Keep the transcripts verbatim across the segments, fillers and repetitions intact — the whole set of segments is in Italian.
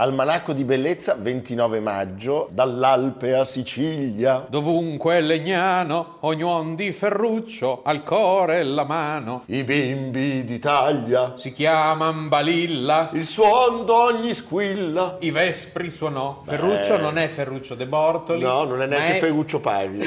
Almanacco di Bellezza, ventinove maggio, dall'Alpe a Sicilia. Dovunque è legnano, ognuno di Ferruccio, al core e la mano. I bimbi d'Italia si chiaman balilla, il suon d'ogni squilla. I vespri suonò. Beh. Ferruccio non è Ferruccio de Bortoli. No, non è neanche è... Ferruccio Pavia.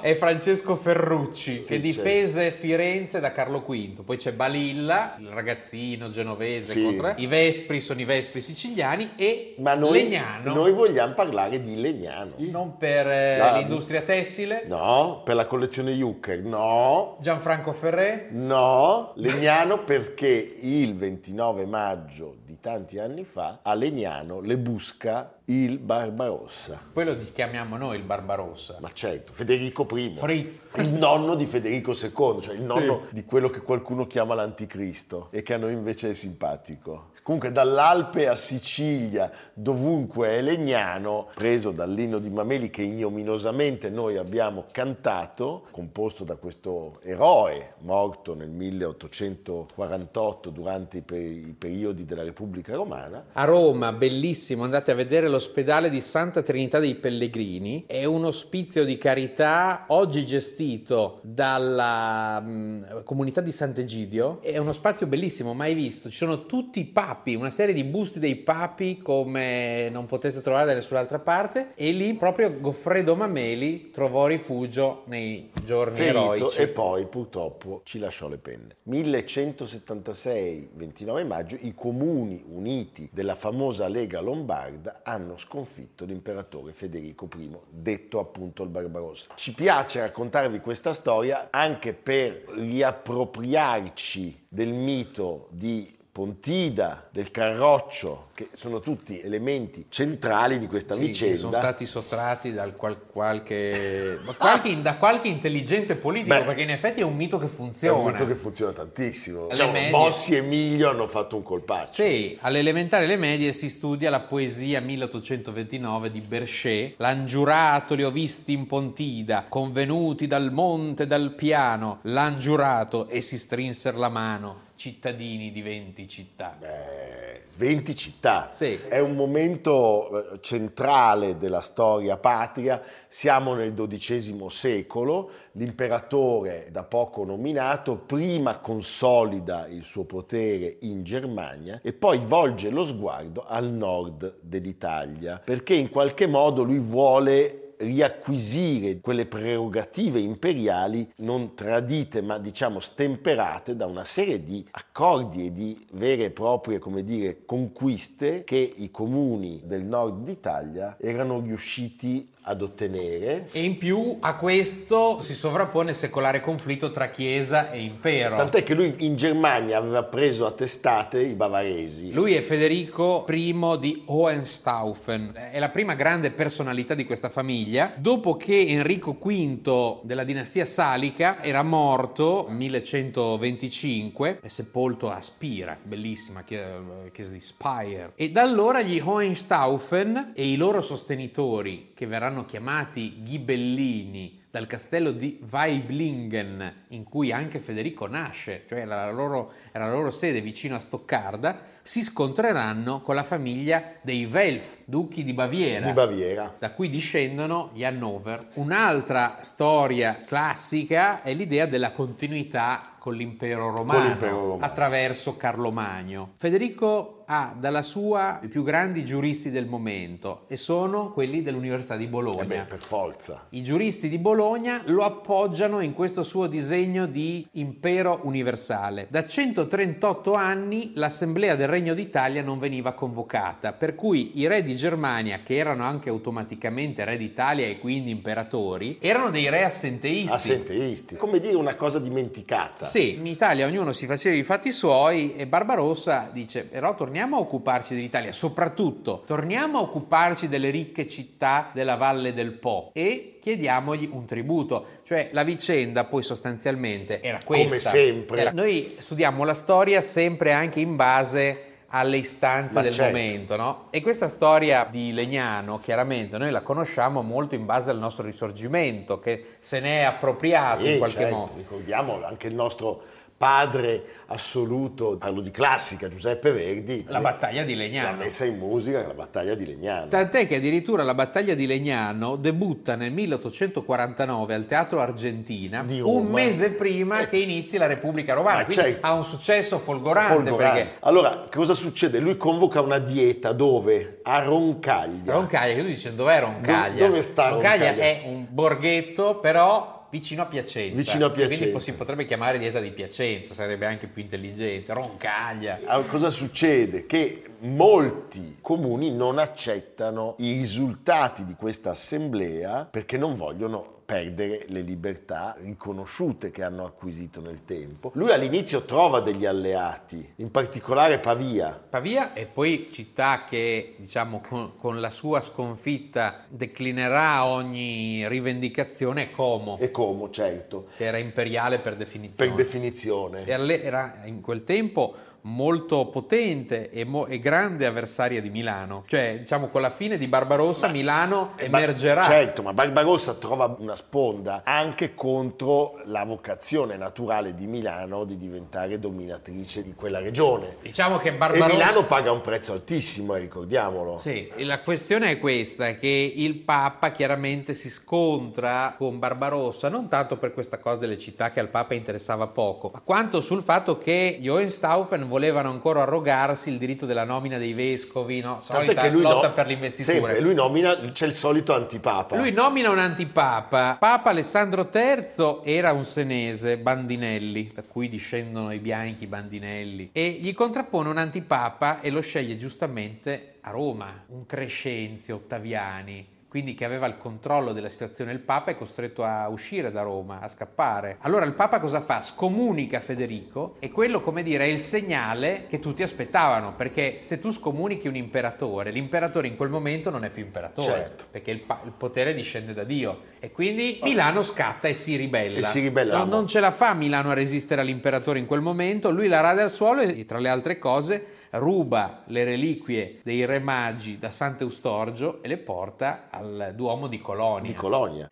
È Francesco Ferrucci, che sì, difese certo. Firenze da Carlo V. Poi c'è Balilla, il ragazzino genovese. Sì. Contro... I vespri sono i vespri siciliani. E ma noi, legnano. Noi vogliamo parlare di legnano. Non per eh, la, l'industria tessile? No. Per la collezione Jucker? No. Gianfranco Ferré? No. Legnano perché il ventinove maggio di tanti anni fa a Legnano le busca il Barbarossa. Poi lo chiamiamo noi il Barbarossa. Ma certo, Federico Primo. Fritz. Il nonno di Federico Secondo, cioè il nonno sì. di quello che qualcuno chiama l'anticristo e che a noi invece è simpatico. Comunque dall'Alpe a Sicilia, dovunque è legnano, preso dall'inno di Mameli che ignominiosamente noi abbiamo cantato, composto da questo eroe morto nel milleottocentoquarantotto durante i, per- i periodi della Repubblica Romana. A Roma, bellissimo, andate a vedere l'ospedale di Santa Trinità dei Pellegrini, è un ospizio di carità oggi gestito dalla mh, comunità di Sant'Egidio, è uno spazio bellissimo, mai visto, ci sono tutti i papi. Una serie di busti dei papi come non potete trovare da nessun'altra parte, e lì proprio Goffredo Mameli trovò rifugio nei giorni ferito, eroici. E poi purtroppo ci lasciò le penne. millecentosettantasei, ventinove maggio, i comuni uniti della famosa Lega Lombarda hanno sconfitto l'imperatore Federico Primo, detto appunto il Barbarossa. Ci piace raccontarvi questa storia anche per riappropriarci del mito di Pontida, del Carroccio, che sono tutti elementi centrali di questa sì, vicenda. Sì, sono stati sottratti dal qual- qualche, qualche, da qualche intelligente politico. Beh, perché in effetti è un mito che funziona. È un mito che funziona tantissimo. Diciamo, medie... Bossi e Miglio hanno fatto un colpaccio. Sì, all'elementare e alle medie si studia la poesia milleottocentoventinove di Berchet. L'han giurato, li ho visti in Pontida, convenuti dal monte, dal piano, l'han giurato e si strinser la mano. Cittadini di venti città. Beh, venti città. Sì. È un momento centrale della storia patria. Siamo nel dodicesimo secolo, l'imperatore da poco nominato prima consolida il suo potere in Germania e poi volge lo sguardo al nord dell'Italia, perché in qualche modo lui vuole riacquisire quelle prerogative imperiali non tradite ma diciamo stemperate da una serie di accordi e di vere e proprie, come dire, conquiste che i comuni del nord d'Italia erano riusciti ad ottenere. E in più a questo si sovrappone il secolare conflitto tra Chiesa e Impero. Tant'è che lui in Germania aveva preso a testate i bavaresi. Lui è Federico Primo di Hohenstaufen, è la prima grande personalità di questa famiglia. Dopo che Enrico Quinto della dinastia Salica era morto nel millecentoventicinque, è sepolto a Spira, bellissima chiesa di Spire. E da allora gli Hohenstaufen e i loro sostenitori, che verranno chiamati Ghibellini dal castello di Weiblingen, in cui anche Federico nasce, cioè era la loro, era la loro sede vicino a Stoccarda, si scontreranno con la famiglia dei Welf, duchi di Baviera, di Baviera, da cui discendono gli Hannover. Un'altra storia classica è l'idea della continuità con l'impero romano, con l'impero romano. Attraverso Carlo Magno. Federico ha dalla sua i più grandi giuristi del momento e sono quelli dell'Università di Bologna. Eh beh, per forza. I giuristi di Bologna lo appoggiano in questo suo disegno di impero universale. Da centotrentotto anni l'Assemblea del Regno d'Italia non veniva convocata, per cui i re di Germania, che erano anche automaticamente re d'Italia e quindi imperatori, erano dei re assenteisti. Assenteisti. Come dire, una cosa dimenticata. se in Italia ognuno si faceva i fatti suoi, e Barbarossa dice però torniamo a occuparci dell'Italia, soprattutto torniamo a occuparci delle ricche città della Valle del Po e chiediamogli un tributo. Cioè la vicenda poi sostanzialmente era questa. Come sempre. Era... Noi studiamo la storia sempre anche in base alle istanze Ma del certo. momento, no? E questa storia di Legnano, chiaramente, noi la conosciamo molto in base al nostro Risorgimento, che se ne è appropriato eh, in qualche certo. modo. Ricordiamo anche il nostro padre assoluto, parlo di classica, Giuseppe Verdi. La battaglia di Legnano. La messa in musica, la battaglia di Legnano. Tant'è che addirittura la battaglia di Legnano debutta nel milleottocentoquarantanove al Teatro Argentina, un mese prima eh. che inizi la Repubblica Romana. Ma quindi certo. ha un successo folgorante. folgorante. Perché... Allora, cosa succede? Lui convoca una dieta dove? A Roncaglia. Roncaglia, che lui dice, dov'è Roncaglia? Do- dove sta Roncaglia? Roncaglia è un borghetto, però... Vicino a Piacenza. Vicino a Piacenza. Quindi si potrebbe chiamare dieta di Piacenza, sarebbe anche più intelligente. Roncaglia. Allora, cosa succede? Che molti comuni non accettano i risultati di questa assemblea perché non vogliono perdere le libertà riconosciute che hanno acquisito nel tempo. Lui all'inizio trova degli alleati, in particolare Pavia. Pavia è poi città che, diciamo, con, con la sua sconfitta declinerà ogni rivendicazione, è Como. È Como, certo. Che era imperiale per definizione. Per definizione. Era in quel tempo molto potente e, mo- e grande avversaria di Milano, cioè diciamo con la fine di Barbarossa ma, Milano emergerà. Bar- certo, ma Barbarossa trova una sponda anche contro la vocazione naturale di Milano di diventare dominatrice di quella regione. Diciamo che Barbarossa... E Milano paga un prezzo altissimo, ricordiamolo. Sì, e la questione è questa, che il Papa chiaramente si scontra con Barbarossa, non tanto per questa cosa delle città che al Papa interessava poco, ma quanto sul fatto che Hohenstaufen volevano ancora arrogarsi il diritto della nomina dei vescovi, no? Solita che lui lotta no, per l'investitura. Sempre, lui nomina, c'è il solito antipapa. Lui nomina un antipapa. Papa Alessandro terzo era un senese, Bandinelli, da cui discendono i bianchi Bandinelli, e gli contrappone un antipapa e lo sceglie giustamente a Roma, un Crescenzio Ottaviani. Quindi che aveva il controllo della situazione, il Papa è costretto a uscire da Roma, a scappare. Allora il Papa cosa fa? Scomunica Federico, e quello, come dire, è il segnale che tutti aspettavano, perché se tu scomunichi un imperatore, l'imperatore in quel momento non è più imperatore, certo. perché il, pa- il potere discende da Dio, e quindi Milano scatta e si ribella. E si ribella. No, non ce la fa Milano a resistere all'imperatore in quel momento, lui la rade al suolo e tra le altre cose... ruba le reliquie dei Re Magi da Sant'Eustorgio e le porta al Duomo di Colonia. Di Colonia.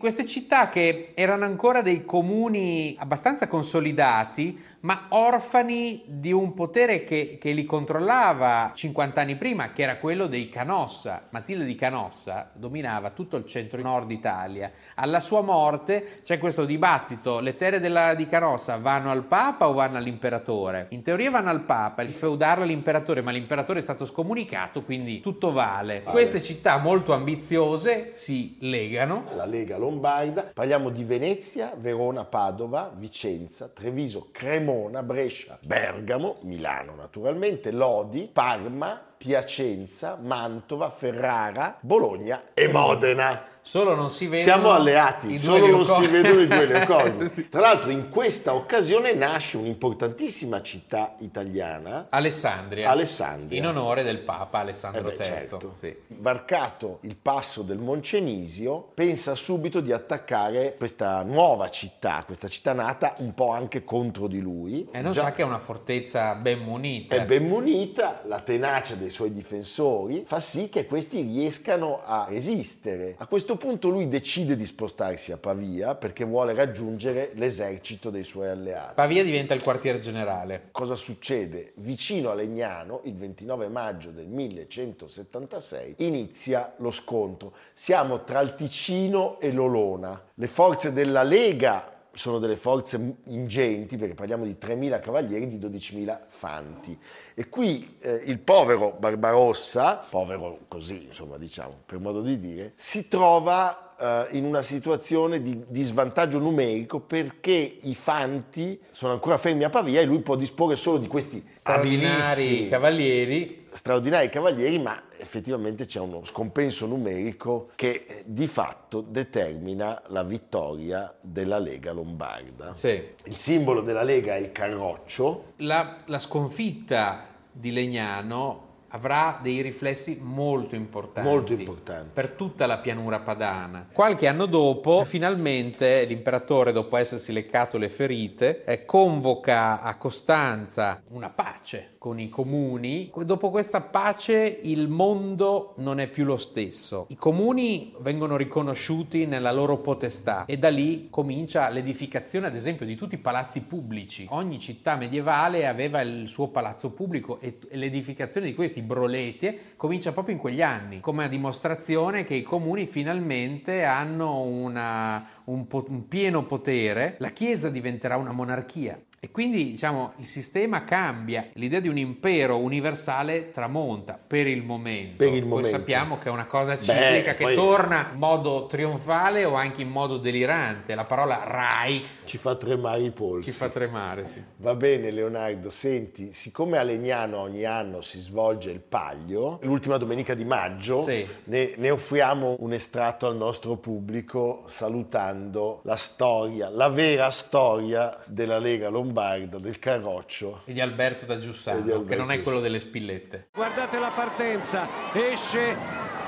Queste città che erano ancora dei comuni abbastanza consolidati, ma orfani di un potere che, che li controllava cinquanta anni prima, che era quello dei Canossa. Matilde di Canossa dominava tutto il centro-nord Italia. Alla sua morte c'è questo dibattito: le terre della, di Canossa vanno al Papa o vanno all'imperatore? In teoria vanno al Papa, il feudale all'imperatore, ma l'imperatore è stato scomunicato, quindi tutto vale. vale. Queste città molto ambiziose si legano. La Lega Lombarda. Lombarda. Parliamo di Venezia, Verona, Padova, Vicenza, Treviso, Cremona, Brescia, Bergamo, Milano naturalmente, Lodi, Parma, Piacenza, Mantova, Ferrara, Bologna e Modena. Solo non si vedono. Siamo alleati, solo non si vedono i due Leuconi. Sì. Tra l'altro in questa occasione nasce un'importantissima città italiana, Alessandria. Alessandria. In onore del Papa Alessandro eh beh, terzo. Certo. Sì. Varcato il passo del Moncenisio, pensa subito di attaccare questa nuova città, questa città nata un po' anche contro di lui. E non Già, sa che è una fortezza ben munita. È ben munita, la tenacia dei suoi difensori fa sì che questi riescano a resistere. A questo punto lui decide di spostarsi a Pavia perché vuole raggiungere l'esercito dei suoi alleati. Pavia diventa il quartier generale. Cosa succede? Vicino a Legnano, il ventinove maggio del millecentosettantasei, inizia lo scontro. Siamo tra il Ticino e l'Olona. Le forze della Lega sono delle forze ingenti, perché parliamo di tremila cavalieri e di dodicimila fanti. E qui eh, il povero Barbarossa, povero così, insomma, diciamo, per modo di dire, si trova eh, in una situazione di, di svantaggio numerico, perché i fanti sono ancora fermi a Pavia e lui può disporre solo di questi abilissimi cavalieri. straordinari cavalieri, ma effettivamente c'è uno scompenso numerico che di fatto determina la vittoria della Lega Lombarda. Sì. Il simbolo della Lega è il carroccio. La, la sconfitta di Legnano avrà dei riflessi molto importanti, molto importanti per tutta la pianura padana. Qualche anno dopo, finalmente, l'imperatore, dopo essersi leccato le ferite, eh, convoca a Costanza una pace con i comuni. Dopo questa pace il mondo non è più lo stesso. I comuni vengono riconosciuti nella loro potestà e da lì comincia l'edificazione, ad esempio, di tutti i palazzi pubblici. Ogni città medievale aveva il suo palazzo pubblico e l'edificazione di questi broleti comincia proprio in quegli anni, come a dimostrazione che i comuni finalmente hanno una, un, po- un pieno potere. La Chiesa diventerà una monarchia. E quindi, diciamo, il sistema cambia, l'idea di un impero universale tramonta per il momento. Per il poi momento. Sappiamo che è una cosa ciclica, beh, che poi... torna in modo trionfale o anche in modo delirante. La parola Reich ci fa tremare i polsi. Ci fa tremare, sì. Va bene, Leonardo, senti, siccome a Legnano ogni anno si svolge il Paglio, l'ultima domenica di maggio, sì. ne, ne offriamo un estratto al nostro pubblico salutando la storia, la vera storia della Lega Lombarda, del Carroccio e di Alberto da Giussano, Alberto, che non è quello delle spillette. Guardate la partenza, esce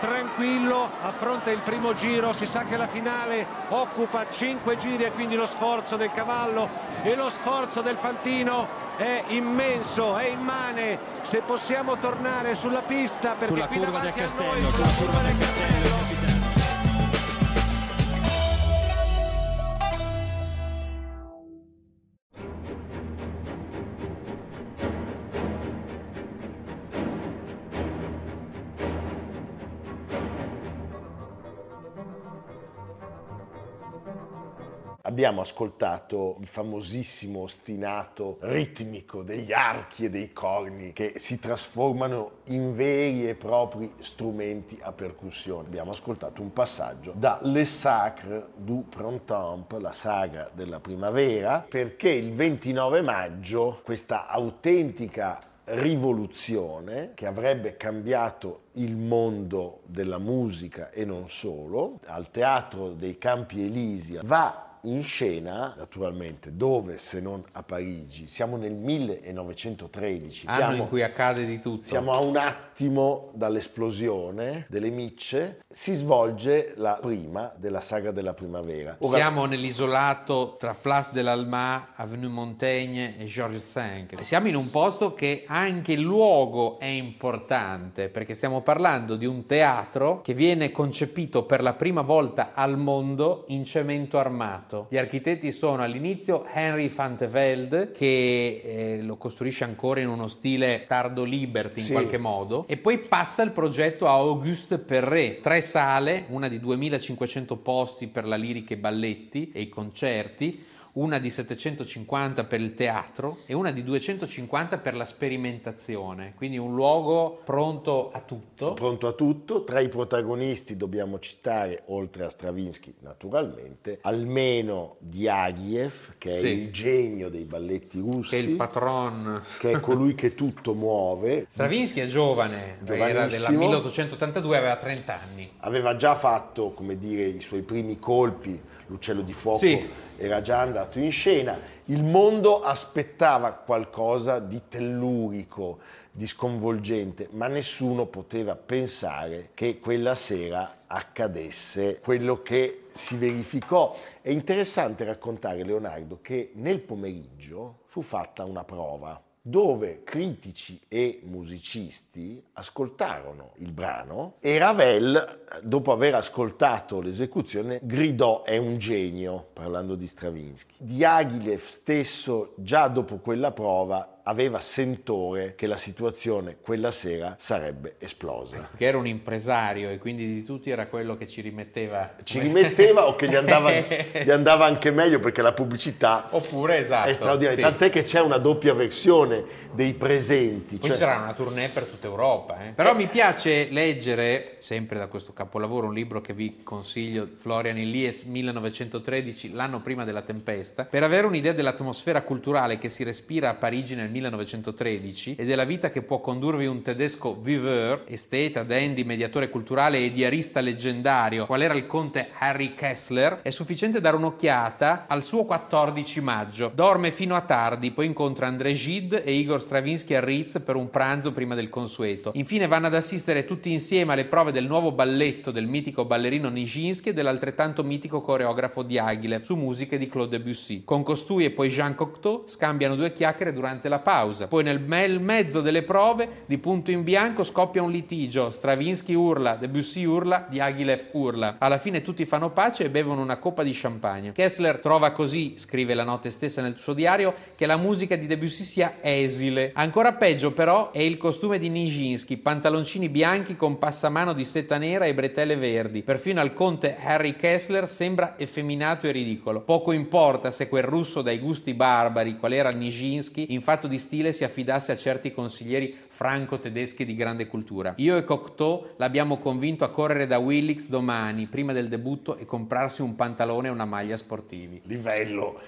tranquillo, affronta il primo giro, si sa che la finale occupa cinque giri e quindi lo sforzo del cavallo e lo sforzo del fantino è immenso, è immane. Se possiamo tornare sulla pista, perché sulla qui curva davanti del a noi sulla curva del Castello, del Castello. Abbiamo ascoltato il famosissimo ostinato ritmico degli archi e dei corni che si trasformano in veri e propri strumenti a percussione. Abbiamo ascoltato un passaggio da Le Sacre du Printemps, la sagra della primavera, perché il ventinove maggio questa autentica rivoluzione che avrebbe cambiato il mondo della musica e non solo, al Teatro dei Campi Elisi va in scena, naturalmente, dove se non a Parigi. Siamo nel millenovecentotredici, anno siamo, in cui accade di tutto. Siamo a un attimo dall'esplosione delle micce. Si svolge la prima della sagra della primavera. Ora, siamo nell'isolato tra Place de l'Alma, Avenue Montaigne e Georges V. Siamo in un posto che anche il luogo è importante, perché stiamo parlando di un teatro che viene concepito per la prima volta al mondo in cemento armato. Gli architetti sono all'inizio Henry van te Velde, che eh, lo costruisce ancora in uno stile tardo liberty, in sì. qualche modo, e poi passa il progetto a Auguste Perret. Tre sale, una di duemilacinquecento posti per la lirica e balletti e i concerti, una di settecentocinquanta per il teatro e una di duecentocinquanta per la sperimentazione, quindi un luogo pronto a tutto. Pronto a tutto. Tra i protagonisti dobbiamo citare, oltre a Stravinsky naturalmente, almeno Diaghilev, che è sì. il genio dei balletti russi, che è il patron, che è colui che tutto muove. Stravinsky è giovane, era del milleottocentottantadue, aveva trenta anni. Aveva già fatto, come dire, i suoi primi colpi, l'Uccello di fuoco sì. era già andato in scena. Il mondo aspettava qualcosa di tellurico, di sconvolgente, ma nessuno poteva pensare che quella sera accadesse quello che si verificò. È interessante raccontare, Leonardo, che nel pomeriggio fu fatta una prova dove critici e musicisti ascoltarono il brano e Ravel, dopo aver ascoltato l'esecuzione, gridò «È un genio», parlando di Stravinsky. Diaghilev stesso, già dopo quella prova, aveva sentore che la situazione quella sera sarebbe esplosa. Che era un impresario e quindi di tutti era quello che ci rimetteva. Ci rimetteva o che gli andava, gli andava anche meglio, perché la pubblicità oppure, esatto, è straordinaria. Sì. Tant'è che c'è una doppia versione dei presenti. Poi cioè... sarà una tournée per tutta Europa. Eh? Però eh. mi piace leggere, sempre da questo capolavoro, un libro che vi consiglio, Florian Illies, millenovecentotredici, l'anno prima della tempesta, per avere un'idea dell'atmosfera culturale che si respira a Parigi nel millenovecentotredici e della vita che può condurvi un tedesco viveur, esteta, dandy, mediatore culturale e diarista leggendario, qual era il conte Harry Kessler. È sufficiente dare un'occhiata al suo quattordici maggio. Dorme fino a tardi, poi incontra André Gide e Igor Stravinsky a Ritz per un pranzo prima del consueto. Infine vanno ad assistere tutti insieme alle prove del nuovo balletto del mitico ballerino Nijinsky e dell'altrettanto mitico coreografo Diaghilev su musiche di Claude Debussy. Con costui e poi Jean Cocteau scambiano due chiacchiere durante la pausa. Poi nel me- mezzo delle prove, di punto in bianco, scoppia un litigio. Stravinsky urla, Debussy urla, Diaghilev urla. Alla fine tutti fanno pace e bevono una coppa di champagne. Kessler trova così, scrive la notte stessa nel suo diario, che la musica di Debussy sia esile. Ancora peggio però è il costume di Nijinsky, pantaloncini bianchi con passamano di seta nera e bretelle verdi. Perfino al conte Harry Kessler sembra effeminato e ridicolo. Poco importa se quel russo dai gusti barbari, qual era Nijinsky, in fatto di stile si affidasse a certi consiglieri franco-tedeschi di grande cultura. Io e Cocteau l'abbiamo convinto a correre da Willix domani, prima del debutto, e comprarsi un pantalone e una maglia sportivi. Livello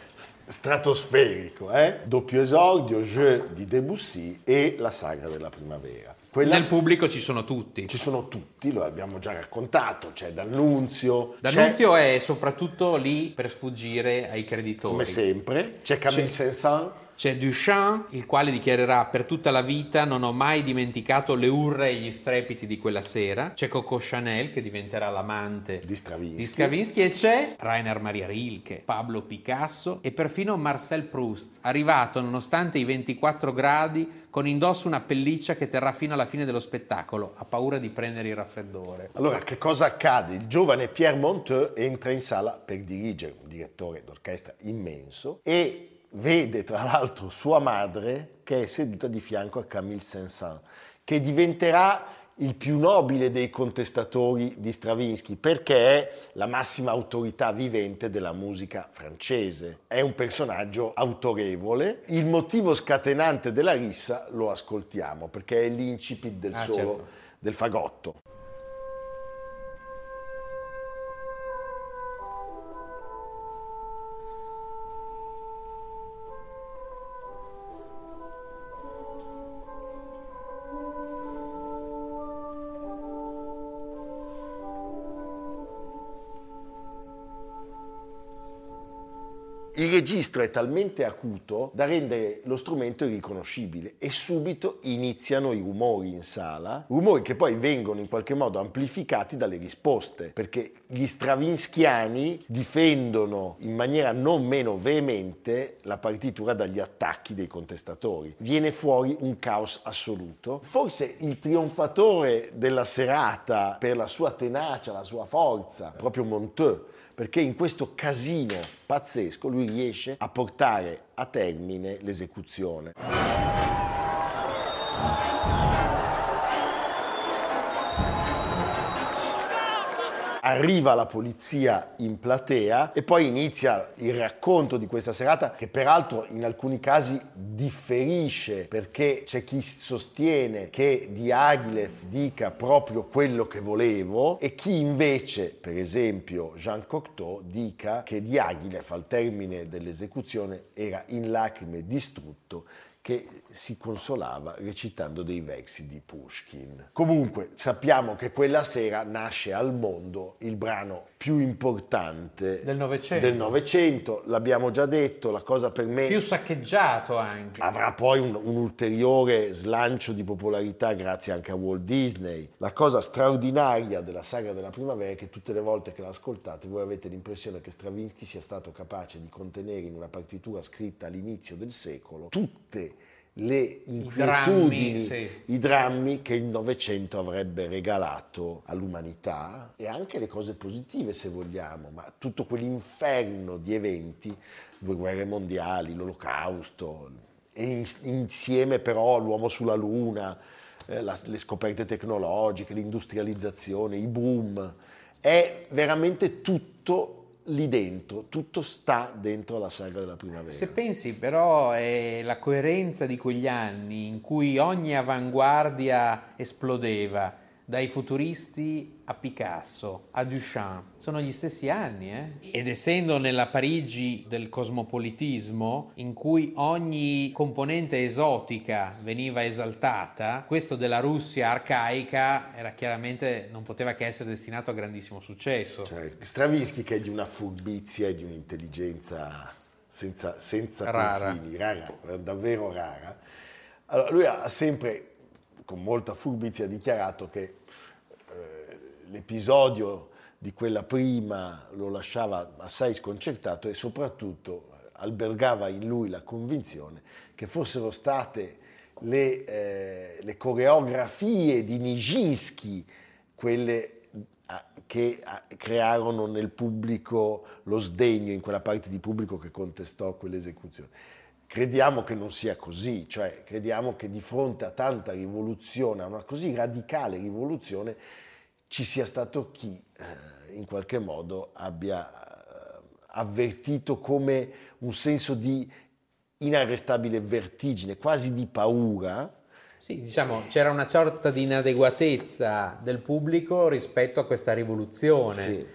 stratosferico, eh? Doppio esordio, Jeu di Debussy e la sagra della primavera. Quella... Nel pubblico ci sono tutti. Ci sono tutti, lo abbiamo già raccontato, c'è D'Annunzio. D'Annunzio c'è... è soprattutto lì per sfuggire ai creditori. Come sempre, c'è Camille Saint-Saëns. C'è Duchamp, il quale dichiarerà: per tutta la vita non ho mai dimenticato le urre e gli strepiti di quella sera. C'è Coco Chanel, che diventerà l'amante di Stravinsky, di Stravinsky e c'è Rainer Maria Rilke, Pablo Picasso e perfino Marcel Proust, arrivato nonostante i ventiquattro gradi con indosso una pelliccia che terrà fino alla fine dello spettacolo, ha paura di prendere il raffreddore. Allora, che cosa accade? Il giovane Pierre Monteux entra in sala per dirigere, un direttore d'orchestra immenso, e vede tra l'altro sua madre che è seduta di fianco a Camille Saint-Saëns, che diventerà il più nobile dei contestatori di Stravinsky, perché è la massima autorità vivente della musica francese. È un personaggio autorevole. Il motivo scatenante della rissa lo ascoltiamo, perché è l'incipit del ah, solo certo. del fagotto. Il registro è talmente acuto da rendere lo strumento irriconoscibile e subito iniziano i rumori in sala, rumori che poi vengono in qualche modo amplificati dalle risposte, perché gli stravinskiani difendono in maniera non meno veemente la partitura dagli attacchi dei contestatori. Viene fuori un caos assoluto. Forse il trionfatore della serata per la sua tenacia, la sua forza, proprio Monteux, perché in questo casino pazzesco lui riesce a portare a termine l'esecuzione. Arriva la polizia in platea e poi inizia il racconto di questa serata, che peraltro in alcuni casi differisce, perché c'è chi sostiene che Diaghilev dica proprio quello che volevo e chi invece, per esempio Jean Cocteau, dica che Diaghilev al termine dell'esecuzione era in lacrime distrutto, che si consolava recitando dei versi di Pushkin. Comunque sappiamo che quella sera nasce al mondo il brano più importante del Novecento. Del Novecento, l'abbiamo già detto, la cosa per me... Più saccheggiato anche. Avrà poi un, un ulteriore slancio di popolarità grazie anche a Walt Disney. La cosa straordinaria della sagra della primavera è che tutte le volte che la ascoltate voi avete l'impressione che Stravinsky sia stato capace di contenere in una partitura scritta all'inizio del secolo tutte le inquietudini, i drammi, sì. i drammi che il Novecento avrebbe regalato all'umanità, e anche le cose positive se vogliamo, ma tutto quell'inferno di eventi, due guerre mondiali, l'Olocausto, e insieme però l'uomo sulla luna, eh, la, le scoperte tecnologiche, l'industrializzazione, i boom, è veramente tutto lì dentro, tutto sta dentro la sagra della primavera. Se pensi però è la coerenza di quegli anni in cui ogni avanguardia esplodeva, dai futuristi a Picasso, a Duchamp, sono gli stessi anni, eh? Ed essendo nella Parigi del cosmopolitismo, in cui ogni componente esotica veniva esaltata, questo della Russia arcaica era chiaramente, non poteva che essere destinato a grandissimo successo. Cioè, Stravinsky, che è di una furbizia e di un'intelligenza senza, senza rara. confini, rara, davvero rara. Allora, lui ha sempre, con molta furbizia, ha dichiarato che eh, l'episodio di quella prima lo lasciava assai sconcertato e soprattutto albergava in lui la convinzione che fossero state le, eh, le coreografie di Nijinsky quelle a, che a, crearono nel pubblico lo sdegno, in quella parte di pubblico che contestò quell'esecuzione. Crediamo che non sia così, cioè crediamo che di fronte a tanta rivoluzione, a una così radicale rivoluzione, ci sia stato chi eh, in qualche modo abbia eh, avvertito come un senso di inarrestabile vertigine, quasi di paura. Sì, diciamo, c'era una sorta di inadeguatezza del pubblico rispetto a questa rivoluzione. Sì.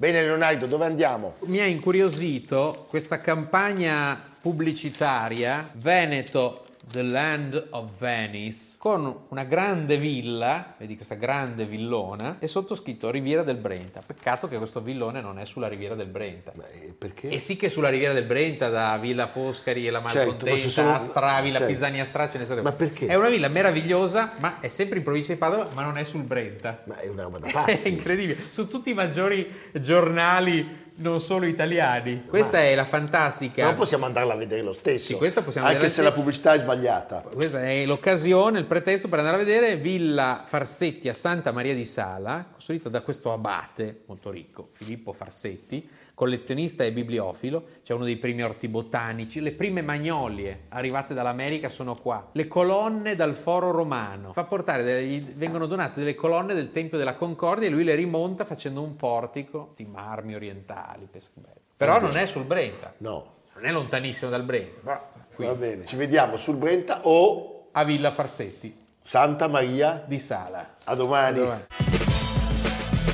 Bene Leonardo, dove andiamo? Mi ha incuriosito questa campagna pubblicitaria Veneto, The Land of Venice, con una grande villa, vedi questa grande villona, e sottoscritto Riviera del Brenta. Peccato che questo villone non è sulla Riviera del Brenta. Beh, perché? E sì che sulla Riviera del Brenta, da Villa Foscari e la Malcontenta, certo, sono... Astra, Villa certo. Pisani Astra, ce ne sarebbe. Ma perché? È una villa meravigliosa, ma è sempre in provincia di Padova, ma non è sul Brenta. Ma è una roba da pazzi. È incredibile. Su tutti i maggiori giornali, non solo italiani. Questa ma... è la fantastica. Però possiamo andarla a vedere lo stesso. Sì, questa possiamo anche se la pubblicità è sbagliata. Questa è l'occasione, il pretesto per andare a vedere Villa Farsetti a Santa Maria di Sala, costruita da questo abate molto ricco, Filippo Farsetti, collezionista e bibliofilo. C'è uno dei primi orti botanici, le prime magnolie arrivate dall'America sono qua, le colonne dal Foro Romano, fa portare delle, gli vengono donate delle colonne del Tempio della Concordia e lui le rimonta facendo un portico di marmi orientali, però non è sul Brenta, no, non è lontanissimo dal Brenta, no. Va bene, ci vediamo sul Brenta o a Villa Farsetti, Santa Maria di Sala. A domani, a domani.